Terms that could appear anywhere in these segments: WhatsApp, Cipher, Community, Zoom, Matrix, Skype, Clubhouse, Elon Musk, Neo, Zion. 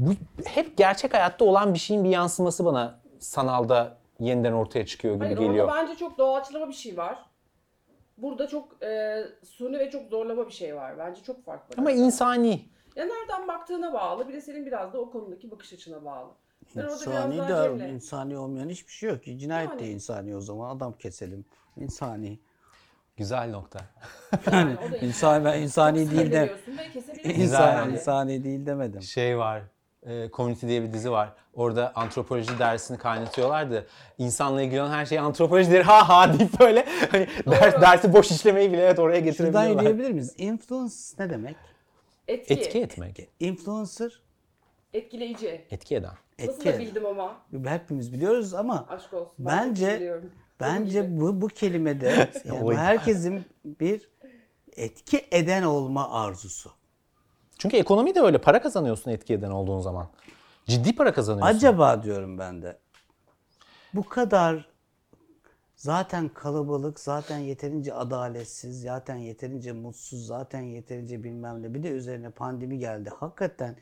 Bu hep gerçek hayatta olan bir şeyin bir yansıması bana sanalda yeniden ortaya çıkıyor gibi geliyor. Orada bence çok doğaçlama bir şey var. Burada çok suni ve çok zorlama bir şey var. Bence çok farklı. Ama insani. Ya nereden baktığına bağlı. Bir de senin biraz da o konudaki bakış açına bağlı. İnsani de insani olmayan hiçbir şey yok ki. Cinayet yani. De insani o zaman. Adam keselim. İnsani. Güzel nokta. Yani insani değil de insani değil demedim. Şey var. Community diye bir dizi var. Orada antropoloji dersini kaynatıyorlardı. İnsanla ilgili olan her şey antropolojidir. Ha ha deyip böyle hani dersi boş işlemeyi bile evet oraya getirebiliyorlar. Şuradan yürüyebilir miyiz? Influence ne demek? Etki etmek. Influencer? Etkileyici. Etki eden. Nasıl da bildim ama? Hepimiz biliyoruz ama aşk olsun. Bence bu kelimede yani herkesin bir etki eden olma arzusu. Çünkü ekonomi de öyle. Para kazanıyorsun etki eden olduğun zaman. Ciddi para kazanıyorsun. Acaba diyorum ben de. Bu kadar zaten kalabalık, zaten yeterince adaletsiz, zaten yeterince mutsuz, zaten yeterince bilmem ne. Bir de üzerine pandemi geldi. Hakikaten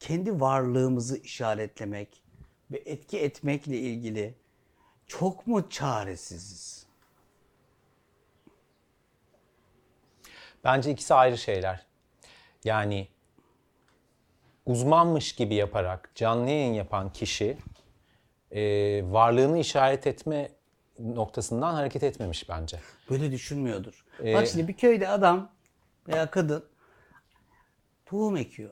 kendi varlığımızı işaretlemek ve etki etmekle ilgili çok mu çaresiziz? Bence ikisi ayrı şeyler. Yani uzmanmış gibi yaparak canlı yayın yapan kişi varlığını işaret etme noktasından hareket etmemiş bence. Böyle düşünmüyordur. Bak şimdi bir köyde adam veya kadın tohum ekiyor.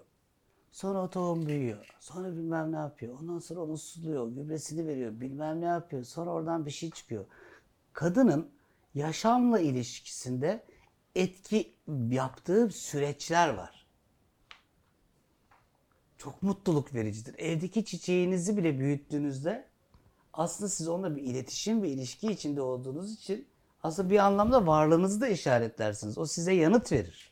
Sonra o tohum büyüyor. Sonra bilmem ne yapıyor. Ondan sonra onu suluyor, gübresini veriyor, bilmem ne yapıyor. Sonra oradan bir şey çıkıyor. Kadının yaşamla ilişkisinde etki yaptığı süreçler var. Çok mutluluk vericidir. Evdeki çiçeğinizi bile büyüttüğünüzde aslında siz onunla bir iletişim ve ilişki içinde olduğunuz için aslında bir anlamda varlığınızı da işaretlersiniz. O size yanıt verir.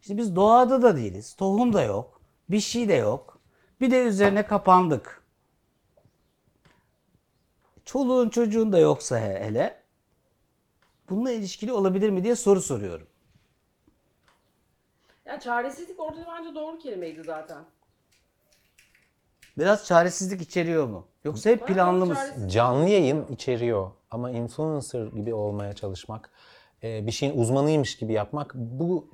Şimdi biz doğada da değiliz. Tohum da yok. Bir şey de yok. Bir de üzerine kapandık. Çoluğun çocuğun da yoksa hele bununla ilişkili olabilir mi diye soru soruyorum. Ya çaresizlik orada bence doğru kelimeydi zaten. Biraz çaresizlik içeriyor mu? Yoksa hep planlı mı? Canlı yayın içeriyor ama influencer gibi olmaya çalışmak, bir şeyin uzmanıymış gibi yapmak bu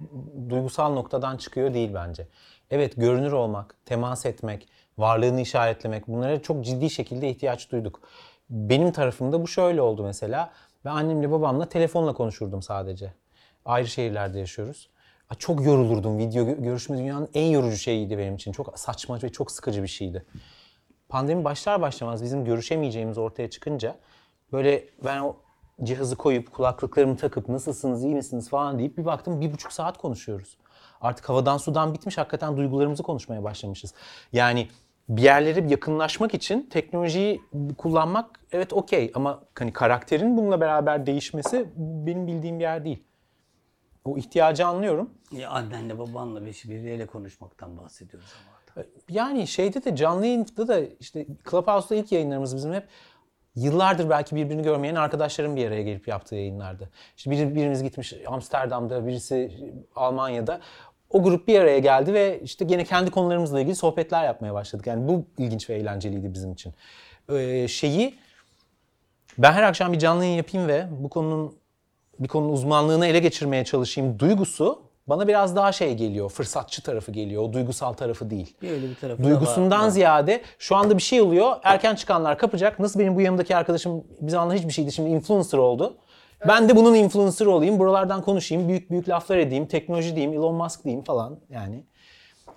duygusal noktadan çıkıyor değil bence. Evet, görünür olmak, temas etmek, varlığını işaretlemek bunlara çok ciddi şekilde ihtiyaç duyduk. Benim tarafımda bu şöyle oldu mesela. Ben annemle babamla telefonla konuşurdum sadece. Ayrı şehirlerde yaşıyoruz. Çok yorulurdum. Video görüşme dünyanın en yorucu şeyiydi benim için. Çok saçma ve çok sıkıcı bir şeydi. Pandemi başlar başlamaz bizim görüşemeyeceğimiz ortaya çıkınca böyle ben o cihazı koyup kulaklıklarımı takıp nasılsınız, iyi misiniz falan deyip bir baktım 1,5 saat konuşuyoruz. Artık havadan sudan bitmiş, hakikaten duygularımızı konuşmaya başlamışız. Yani bir yerlere yakınlaşmak için teknolojiyi kullanmak evet okey ama hani karakterin bununla beraber değişmesi benim bildiğim bir yer değil. O ihtiyacı anlıyorum. Ya annenle babanla birileriyle konuşmaktan bahsediyoruz ama. Yani şeyde de canlı yayında da işte Clubhouse'da ilk yayınlarımız bizim hep yıllardır belki birbirini görmeyen arkadaşların bir araya gelip yaptığı yayınlardı. İşte birimiz gitmiş Amsterdam'da, birisi Almanya'da. O grup bir araya geldi ve işte gene kendi konularımızla ilgili sohbetler yapmaya başladık. Yani bu ilginç ve eğlenceliydi bizim için. Ben her akşam bir canlı yayın yapayım ve bir konunun uzmanlığını ele geçirmeye çalışayım duygusu bana biraz daha şey geliyor. Fırsatçı tarafı geliyor. O duygusal tarafı değil. Öyle bir tarafı duygusundan ziyade şu anda bir şey oluyor. Erken çıkanlar kapacak. Nasıl benim bu yanımdaki arkadaşım biz anla hiçbir şeydi. Şimdi influencer oldu. Evet. Ben de bunun influencer olayım. Buralardan konuşayım. Büyük büyük laflar edeyim. Teknoloji diyeyim. Elon Musk diyeyim falan yani.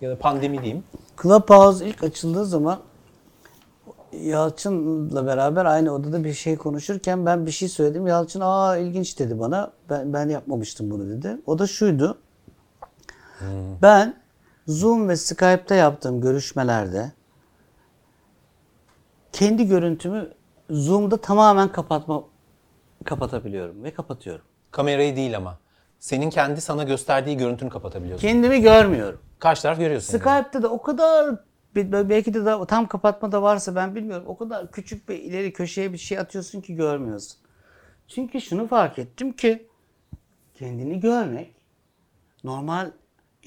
Ya da pandemi diyeyim. Clubhouse ilk açıldığı zaman Yalçın'la beraber aynı odada bir şey konuşurken ben bir şey söyledim. Yalçın ilginç dedi bana. Ben yapmamıştım bunu dedi. O da şuydu. Ben Zoom ve Skype'ta yaptığım görüşmelerde kendi görüntümü Zoom'da tamamen kapatabiliyorum ve kapatıyorum. Kamerayı değil ama. Senin kendi sana gösterdiği görüntünü kapatabiliyorsun. Kendimi görmüyorum. Kaç taraf görüyorsun? Skype'ta da o kadar belki de daha, tam kapatma da varsa ben bilmiyorum. O kadar küçük bir ileri köşeye bir şey atıyorsun ki görmüyorsun. Çünkü şunu fark ettim ki kendini görmek normal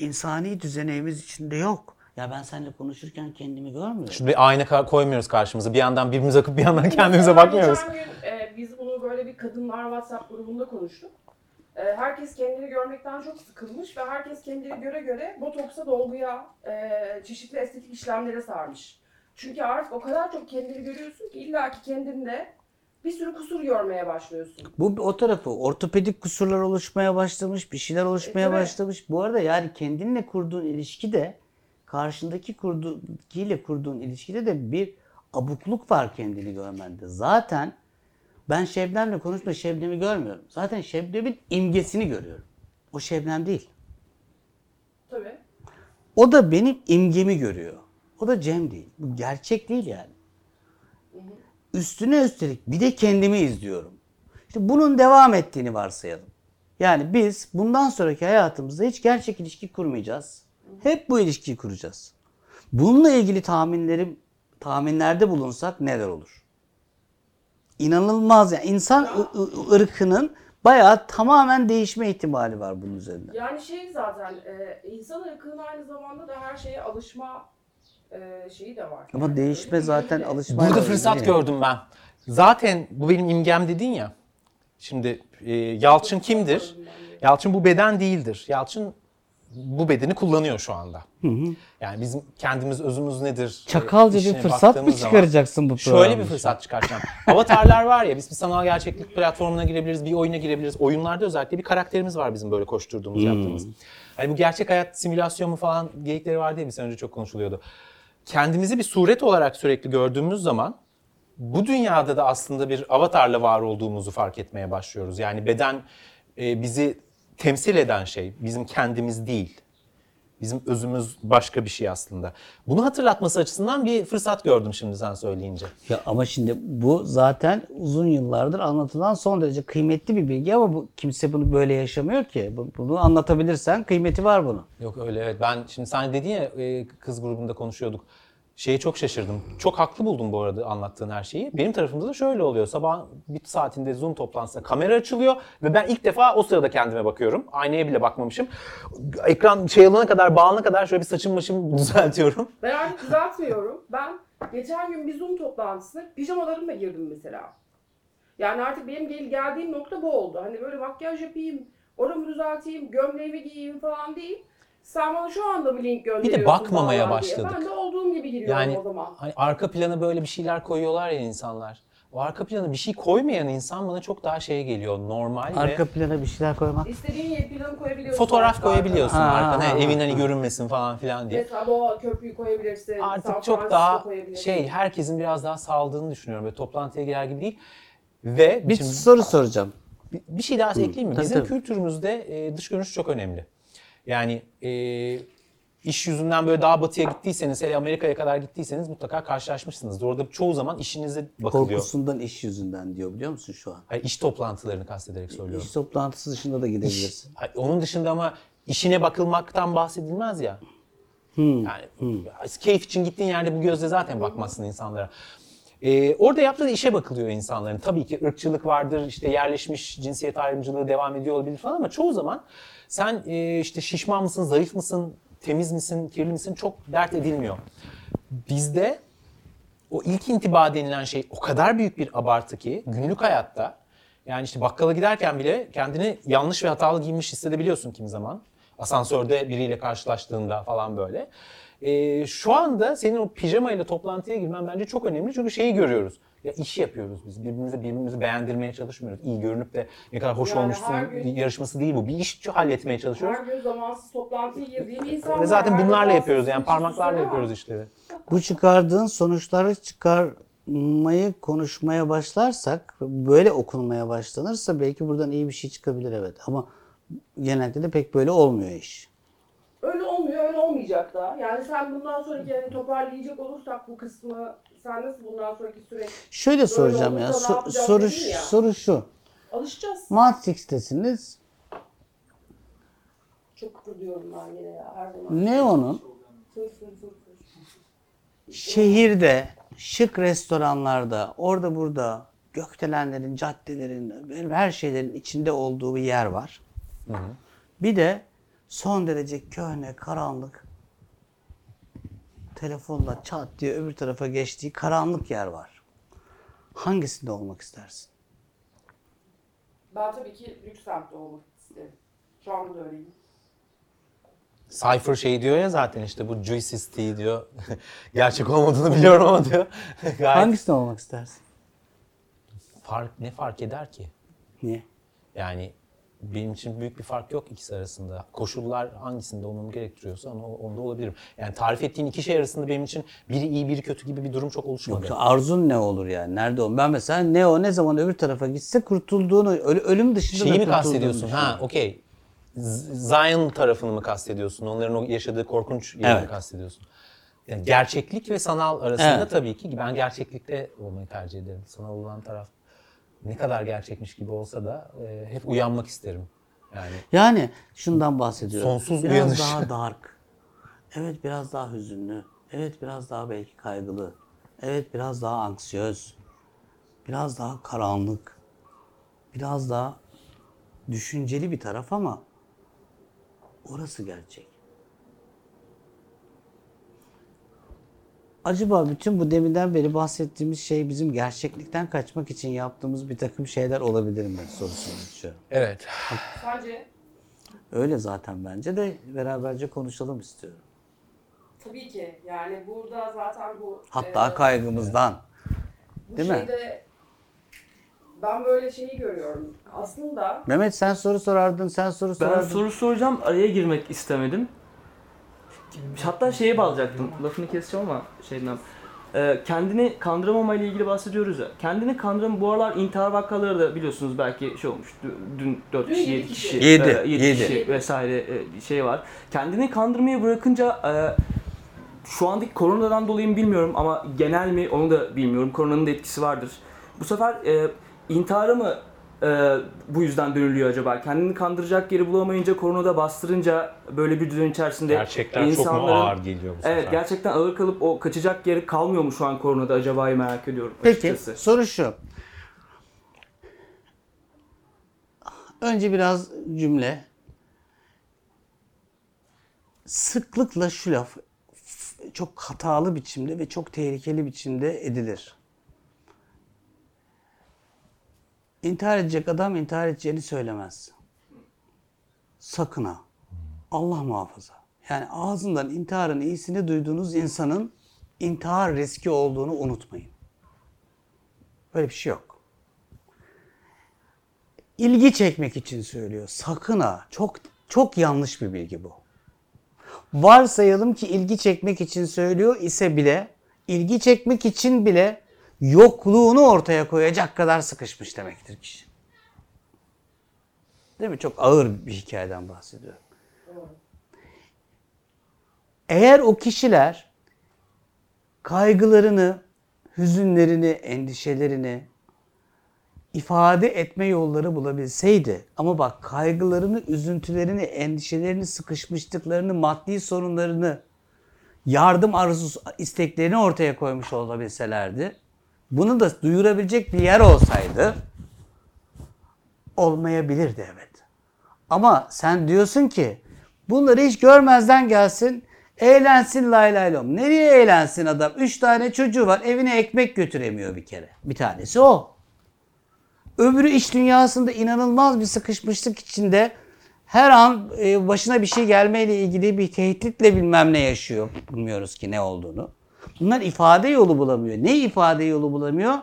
insani düzenimiz içinde yok. Ya ben seninle konuşurken kendimi görmüyorum. Şimdi bir ayna koymuyoruz karşımıza. Bir yandan birbirimize bakıp bir yandan kendimize bakmıyoruz. Geçen gün biz bunu böyle bir kadınlar WhatsApp grubunda konuştuk. Herkes kendini görmekten çok sıkılmış ve herkes kendini göre göre botoksa, dolguya, çeşitli estetik işlemlere sarmış. Çünkü artık o kadar çok kendini görüyorsun ki illaki kendinde bir sürü kusur görmeye başlıyorsun. Bu o tarafı, ortopedik kusurlar oluşmaya başlamış, bir şeyler oluşmaya başlamış. Bu arada yani kendinle kurduğun ilişki de karşındaki kurduğun ilişkide de bir abukluk var kendini görmende. Zaten ben Şebnem'le konuşma, Şebnem'i görmüyorum. Zaten Şebnem'in imgesini görüyorum. O Şebnem değil. Tabii. O da benim imgemi görüyor. O da Cem değil. Bu gerçek değil yani. Hı hı. Üstüne üstelik bir de kendimi izliyorum. İşte bunun devam ettiğini varsayalım. Yani biz bundan sonraki hayatımızda hiç gerçek ilişki kurmayacağız. Hep bu ilişkiyi kuracağız. Bununla ilgili tahminlerde bulunsak neler olur? İnanılmaz yani. İnsan ırkının bayağı tamamen değişme ihtimali var bunun üzerinde. Yani şey zaten insan ırkının aynı zamanda da her şeye alışma şeyi de var. Ama yani değişme zaten alışma. Burada fırsat gördüm ben. Zaten bu benim imgem dedin ya. Şimdi Yalçın kimdir? Yalçın bu beden değildir. Yalçın bu bedeni kullanıyor şu anda. Hı hı. Yani bizim kendimiz özümüz nedir? Çakalca bir fırsat mı çıkaracaksın bu programda? Şöyle bir fırsat çıkaracağım. Avatarlar var ya, biz bir sanal gerçeklik platformuna girebiliriz, bir oyuna girebiliriz. Oyunlarda özellikle bir karakterimiz var bizim böyle koşturduğumuz, yaptığımız. Hani bu gerçek hayat simülasyonu falan geyikleri vardı ya, bir sene önce çok konuşuluyordu. Kendimizi bir suret olarak sürekli gördüğümüz zaman bu dünyada da aslında bir avatarla var olduğumuzu fark etmeye başlıyoruz. Yani beden bizi temsil eden şey bizim kendimiz değil. Bizim özümüz başka bir şey aslında. Bunu hatırlatması açısından bir fırsat gördüm şimdi sen söyleyince. Ya ama şimdi bu zaten uzun yıllardır anlatılan son derece kıymetli bir bilgi ama kimse bunu böyle yaşamıyor ki. Bunu anlatabilirsen kıymeti var bunun. Yok öyle, evet. Ben şimdi sen dedin ya, kız grubunda konuşuyorduk. Şeye çok şaşırdım. Çok haklı buldum bu arada anlattığın her şeyi. Benim tarafımda da şöyle oluyor. Sabah bir saatinde Zoom toplantısında kamera açılıyor ve ben ilk defa o sırada kendime bakıyorum. Aynaya bile bakmamışım. Ekran alana kadar, bağlana kadar şöyle bir saçım başımı düzeltiyorum. Ben artık düzeltmiyorum. Ben geçen gün bir Zoom toplantısına pijamalarımla girdim mesela. Yani artık benim geldiğim nokta bu oldu. Hani böyle makyaj yapayım, oramı düzelteyim, gömleğimi giyeyim falan değil. Sen bana şu anda bir link gönderiyorsun. Bir de bakmamaya başladık. Ben de olduğum gibi giriyorum yani, o zaman. Hani arka plana böyle bir şeyler koyuyorlar ya insanlar. O arka plana bir şey koymayan insan bana çok daha şeye geliyor, normal. Arka plana bir şeyler koymak. İstediğin planı koyabiliyorsun. Fotoğraf koyabiliyorsun arkana. Evin hani görünmesin falan filan diye. Mesela o köprüyü koyabilirsin. Artık çok daha herkesin biraz daha saldığını düşünüyorum. Böyle toplantıya girer gibi değil. Ve bir soru soracağım. Bir şey daha ekleyeyim mi? Tabii, bizim kültürümüzde dış görünüş çok önemli. Yani iş yüzünden böyle daha batıya gittiyseniz, hele Amerika'ya kadar gittiyseniz mutlaka karşılaşmışsınız. Orada çoğu zaman işinize bakılıyor. Korkusundan iş yüzünden diyor, biliyor musun şu an? Hayır, iş toplantılarını kastederek söylüyorum. İş toplantısı dışında da gidebilirsin. Hayır, onun dışında ama işine bakılmaktan bahsedilmez ya. Yani keyif için gittiğin yerde bu gözle zaten bakmazsın insanlara. Orada yaptığı işe bakılıyor insanların. Tabii ki ırkçılık vardır, işte yerleşmiş cinsiyet ayrımcılığı devam ediyor olabilir falan ama çoğu zaman sen işte şişman mısın, zayıf mısın, temiz misin, kirli misin çok dert edilmiyor. Bizde o ilk intiba denilen şey o kadar büyük bir abartı ki günlük hayatta, yani işte bakkala giderken bile kendini yanlış ve hatalı giymiş hissedebiliyorsun kimi zaman. Asansörde biriyle karşılaştığında falan böyle. Şu anda senin o pijamayla toplantıya girmen bence çok önemli çünkü şeyi görüyoruz. Ya iş yapıyoruz biz. Birbirimizi beğendirmeye çalışmıyoruz. İyi görünüp de ne kadar hoş yani olmuşsun yarışması değil bu. Bir işi halletmeye çalışıyoruz. Her gün zamansız toplantıya girdiğin insanlar. Zaten bunlarla yapıyoruz yani, parmaklarla yapıyoruz işleri. Bu çıkardığın sonuçları çıkarmayı konuşmaya başlarsak, böyle okunmaya başlanırsa belki buradan iyi bir şey çıkabilir, evet. Ama genellikle de pek böyle olmuyor iş. Öyle olmuyor, öyle olmayacak da. Yani sen bundan sonraki toparlayacak olursak bu kısmı, sen nasıl bundan sonraki süreç... Şöyle soracağım ya, soru şu. Alışacağız. Matrix'tesiniz. Çok kuruyorum ben yine ya, her zaman. Neo'nun şehirde, şık restoranlarda, orada burada, gökdelenlerin, caddelerin, her şeylerin içinde olduğu bir yer var. Hı-hı. Bir de son derece köhne, karanlık, telefonla çat diye öbür tarafa geçtiği karanlık yer var. Hangisinde olmak istersin? Ben tabii ki lüks hayatta olmak isterim. Şu anda da öyleyim. Cipher şey diyor ya zaten işte bu juicy tea diyor. Gerçek olmadığını biliyorum ama diyor. Hangisinde olmak istersin? Ne fark eder ki? Niye? Yani benim için büyük bir fark yok ikisi arasında. Koşullar hangisinde olmamı gerektiriyorsa onda olabilirim. Yani tarif ettiğin iki şey arasında benim için biri iyi biri kötü gibi bir durum çok oluşmadı. Yok, arzun ne olur yani? Nerede olur? Ben mesela Neo ne zaman öbür tarafa gitse kurtulduğunu, ölüm dışında şeyi da kurtulduğunu kastediyorsun? Ha, okey. Zion tarafını mı kastediyorsun? Onların o yaşadığı korkunç yerini mi kastediyorsun? Yani gerçeklik ve sanal arasında tabii ki ben gerçeklikte olmayı tercih ederim. Sanal olan taraf ne kadar gerçekmiş gibi olsa da hep uyanmak isterim. Yani şundan bahsediyorum. Sonsuz biraz uyanış. Biraz daha dark. Evet biraz daha hüzünlü. Evet biraz daha belki kaygılı. Evet biraz daha anksiyöz. Biraz daha karanlık. Biraz daha düşünceli bir taraf ama orası gerçek. Acaba bütün bu deminden beri bahsettiğimiz şey bizim gerçeklikten kaçmak için yaptığımız bir takım şeyler olabilir mi sorusunu düşünüyorum. Evet. Sadece. Öyle zaten bence de beraberce konuşalım istiyorum. Tabii ki. Yani burada zaten bu... Hatta kaygımızdan. Bu değil şeyde... mi? Ben böyle şeyi görüyorum. Aslında... Mehmet sen soru sorardın. Ben soru soracağım, araya girmek istemedim. Hatta şeye bağlayacaktım, lafını keseceğim ama şeyden... Kendini kandıramamayla ilgili bahsediyoruz ya. Kendini kandıramam, bu aralar intihar vakaları da biliyorsunuz belki şey olmuş, dün 4 kişi, 7 kişi, 7 kişi vesaire şey var. Kendini kandırmayı bırakınca... şu andaki koronadan dolayı mı bilmiyorum ama genel mi onu da bilmiyorum. Koronanın da etkisi vardır. Bu sefer... İntihara mı bu yüzden dönülüyor acaba? Kendini kandıracak yeri bulamayınca, koronada bastırınca böyle bir düzen içerisinde gerçekten insanların... Gerçekten çok ağır geliyor bu sefer? Evet, gerçekten ağır kalıp o kaçacak yeri kalmıyor mu şu an koronada acaba'yı merak ediyorum açıkçası. Peki, soru şu. Önce biraz cümle. Sıklıkla şu laf çok hatalı biçimde ve çok tehlikeli biçimde edilir. İntihar edecek adam intihar edeceğini söylemez. Sakın ha. Allah muhafaza. Yani ağzından intiharın iyisini duyduğunuz insanın intihar riski olduğunu unutmayın. Böyle bir şey yok. İlgi çekmek için söylüyor. Sakın ha. Çok çok yanlış bir bilgi bu. Varsayalım ki ilgi çekmek için söylüyor ise bile, ilgi çekmek için bile yokluğunu ortaya koyacak kadar sıkışmış demektir kişi. Değil mi? Çok ağır bir hikayeden bahsediyorum. Eğer o kişiler kaygılarını, hüzünlerini, endişelerini ifade etme yolları bulabilseydi, ama bak kaygılarını, üzüntülerini, endişelerini, sıkışmışlıklarını, maddi sorunlarını, yardım arzusu, isteklerini ortaya koymuş olabilselerdi, bunu da duyurabilecek bir yer olsaydı olmayabilirdi evet. Ama sen diyorsun ki bunları hiç görmezden gelsin, eğlensin lay lay lom. Nereye eğlensin adam? 3 tane çocuğu var, evine ekmek götüremiyor bir kere. Bir tanesi o. Öbürü iş dünyasında inanılmaz bir sıkışmışlık içinde her an başına bir şey gelmeyle ilgili bir tehditle bilmem ne yaşıyor. Bilmiyoruz ki ne olduğunu. Bunlar ifade yolu bulamıyor. Ne ifade yolu bulamıyor?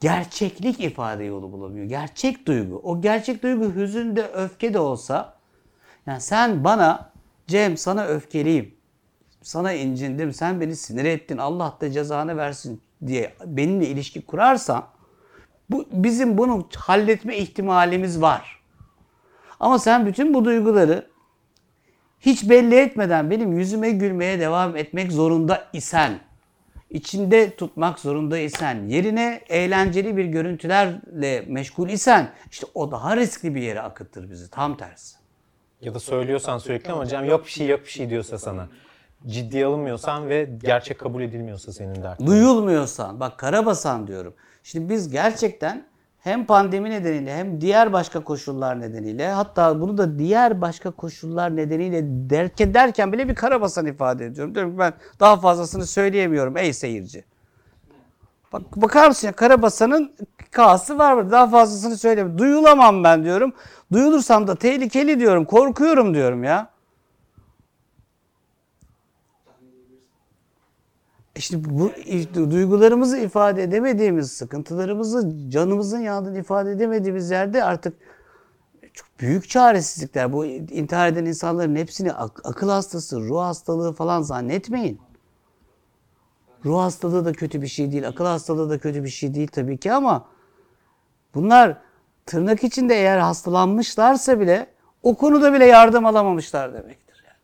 Gerçeklik ifade yolu bulamıyor. Gerçek duygu. O gerçek duygu hüzün de öfke de olsa, yani sen bana Cem sana öfkeliyim, sana incindim, sen beni sinir ettin, Allah da cezanı versin diye benimle ilişki kurarsan bizim bunu halletme ihtimalimiz var. Ama sen bütün bu duyguları hiç belli etmeden benim yüzüme gülmeye devam etmek zorunda isen, içinde tutmak zorunda isen, yerine eğlenceli bir görüntülerle meşgul isen, işte o daha riskli bir yere akıttır bizi, tam tersi. Ya da söylüyorsan sürekli ama Cem yok bir şey diyorsa sana, ciddiye alınmıyorsan ve gerçek kabul edilmiyorsa senin derdin. Duyulmuyorsan, bak karabasan diyorum. Şimdi biz gerçekten hem pandemi nedeniyle hem diğer başka koşullar nedeniyle, hatta bunu da diğer başka koşullar nedeniyle derken bile bir karabasan ifade ediyorum. Diyorum ki ben daha fazlasını söyleyemiyorum ey seyirci. Bakar mısın ya, karabasanın K'sı var mı? Daha fazlasını söyleyemiyorum. Duyulamam ben diyorum. Duyulursam da tehlikeli diyorum. Korkuyorum diyorum ya. İşte bu duygularımızı ifade edemediğimiz, sıkıntılarımızı, canımızın yandığını ifade edemediğimiz yerde artık çok büyük çaresizlikler. Bu intihar eden insanların hepsini akıl hastası, ruh hastalığı falan zannetmeyin. Ruh hastalığı da kötü bir şey değil, akıl hastalığı da kötü bir şey değil tabii ki, ama bunlar tırnak içinde eğer hastalanmışlarsa bile o konuda bile yardım alamamışlar demektir. Yani.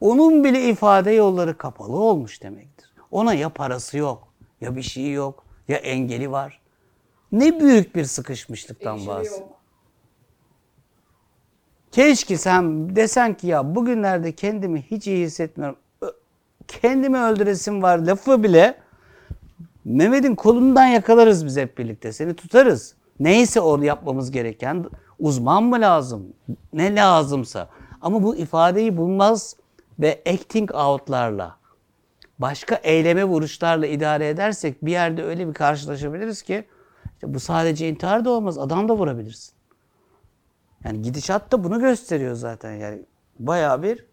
Onun bile ifade yolları kapalı olmuş demektir. Ona ya parası yok, ya bir şeyi yok, ya engeli var. Ne büyük bir sıkışmışlıktan bahsediyor. Keşke sen desen ki ya bugünlerde kendimi hiç iyi hissetmiyorum. Kendimi öldüresim var lafı bile Mehmet'in kolundan yakalarız biz hep birlikte. Seni tutarız. Neyse onu yapmamız gereken, uzman mı lazım, ne lazımsa. Ama bu ifadeyi bulmaz ve acting out'larla, başka eyleme vuruşlarla idare edersek bir yerde öyle bir karşılaşabiliriz ki işte bu sadece intihar da olmaz, adam da vurabilirsin. Yani gidişat da bunu gösteriyor zaten. Yani bayağı bir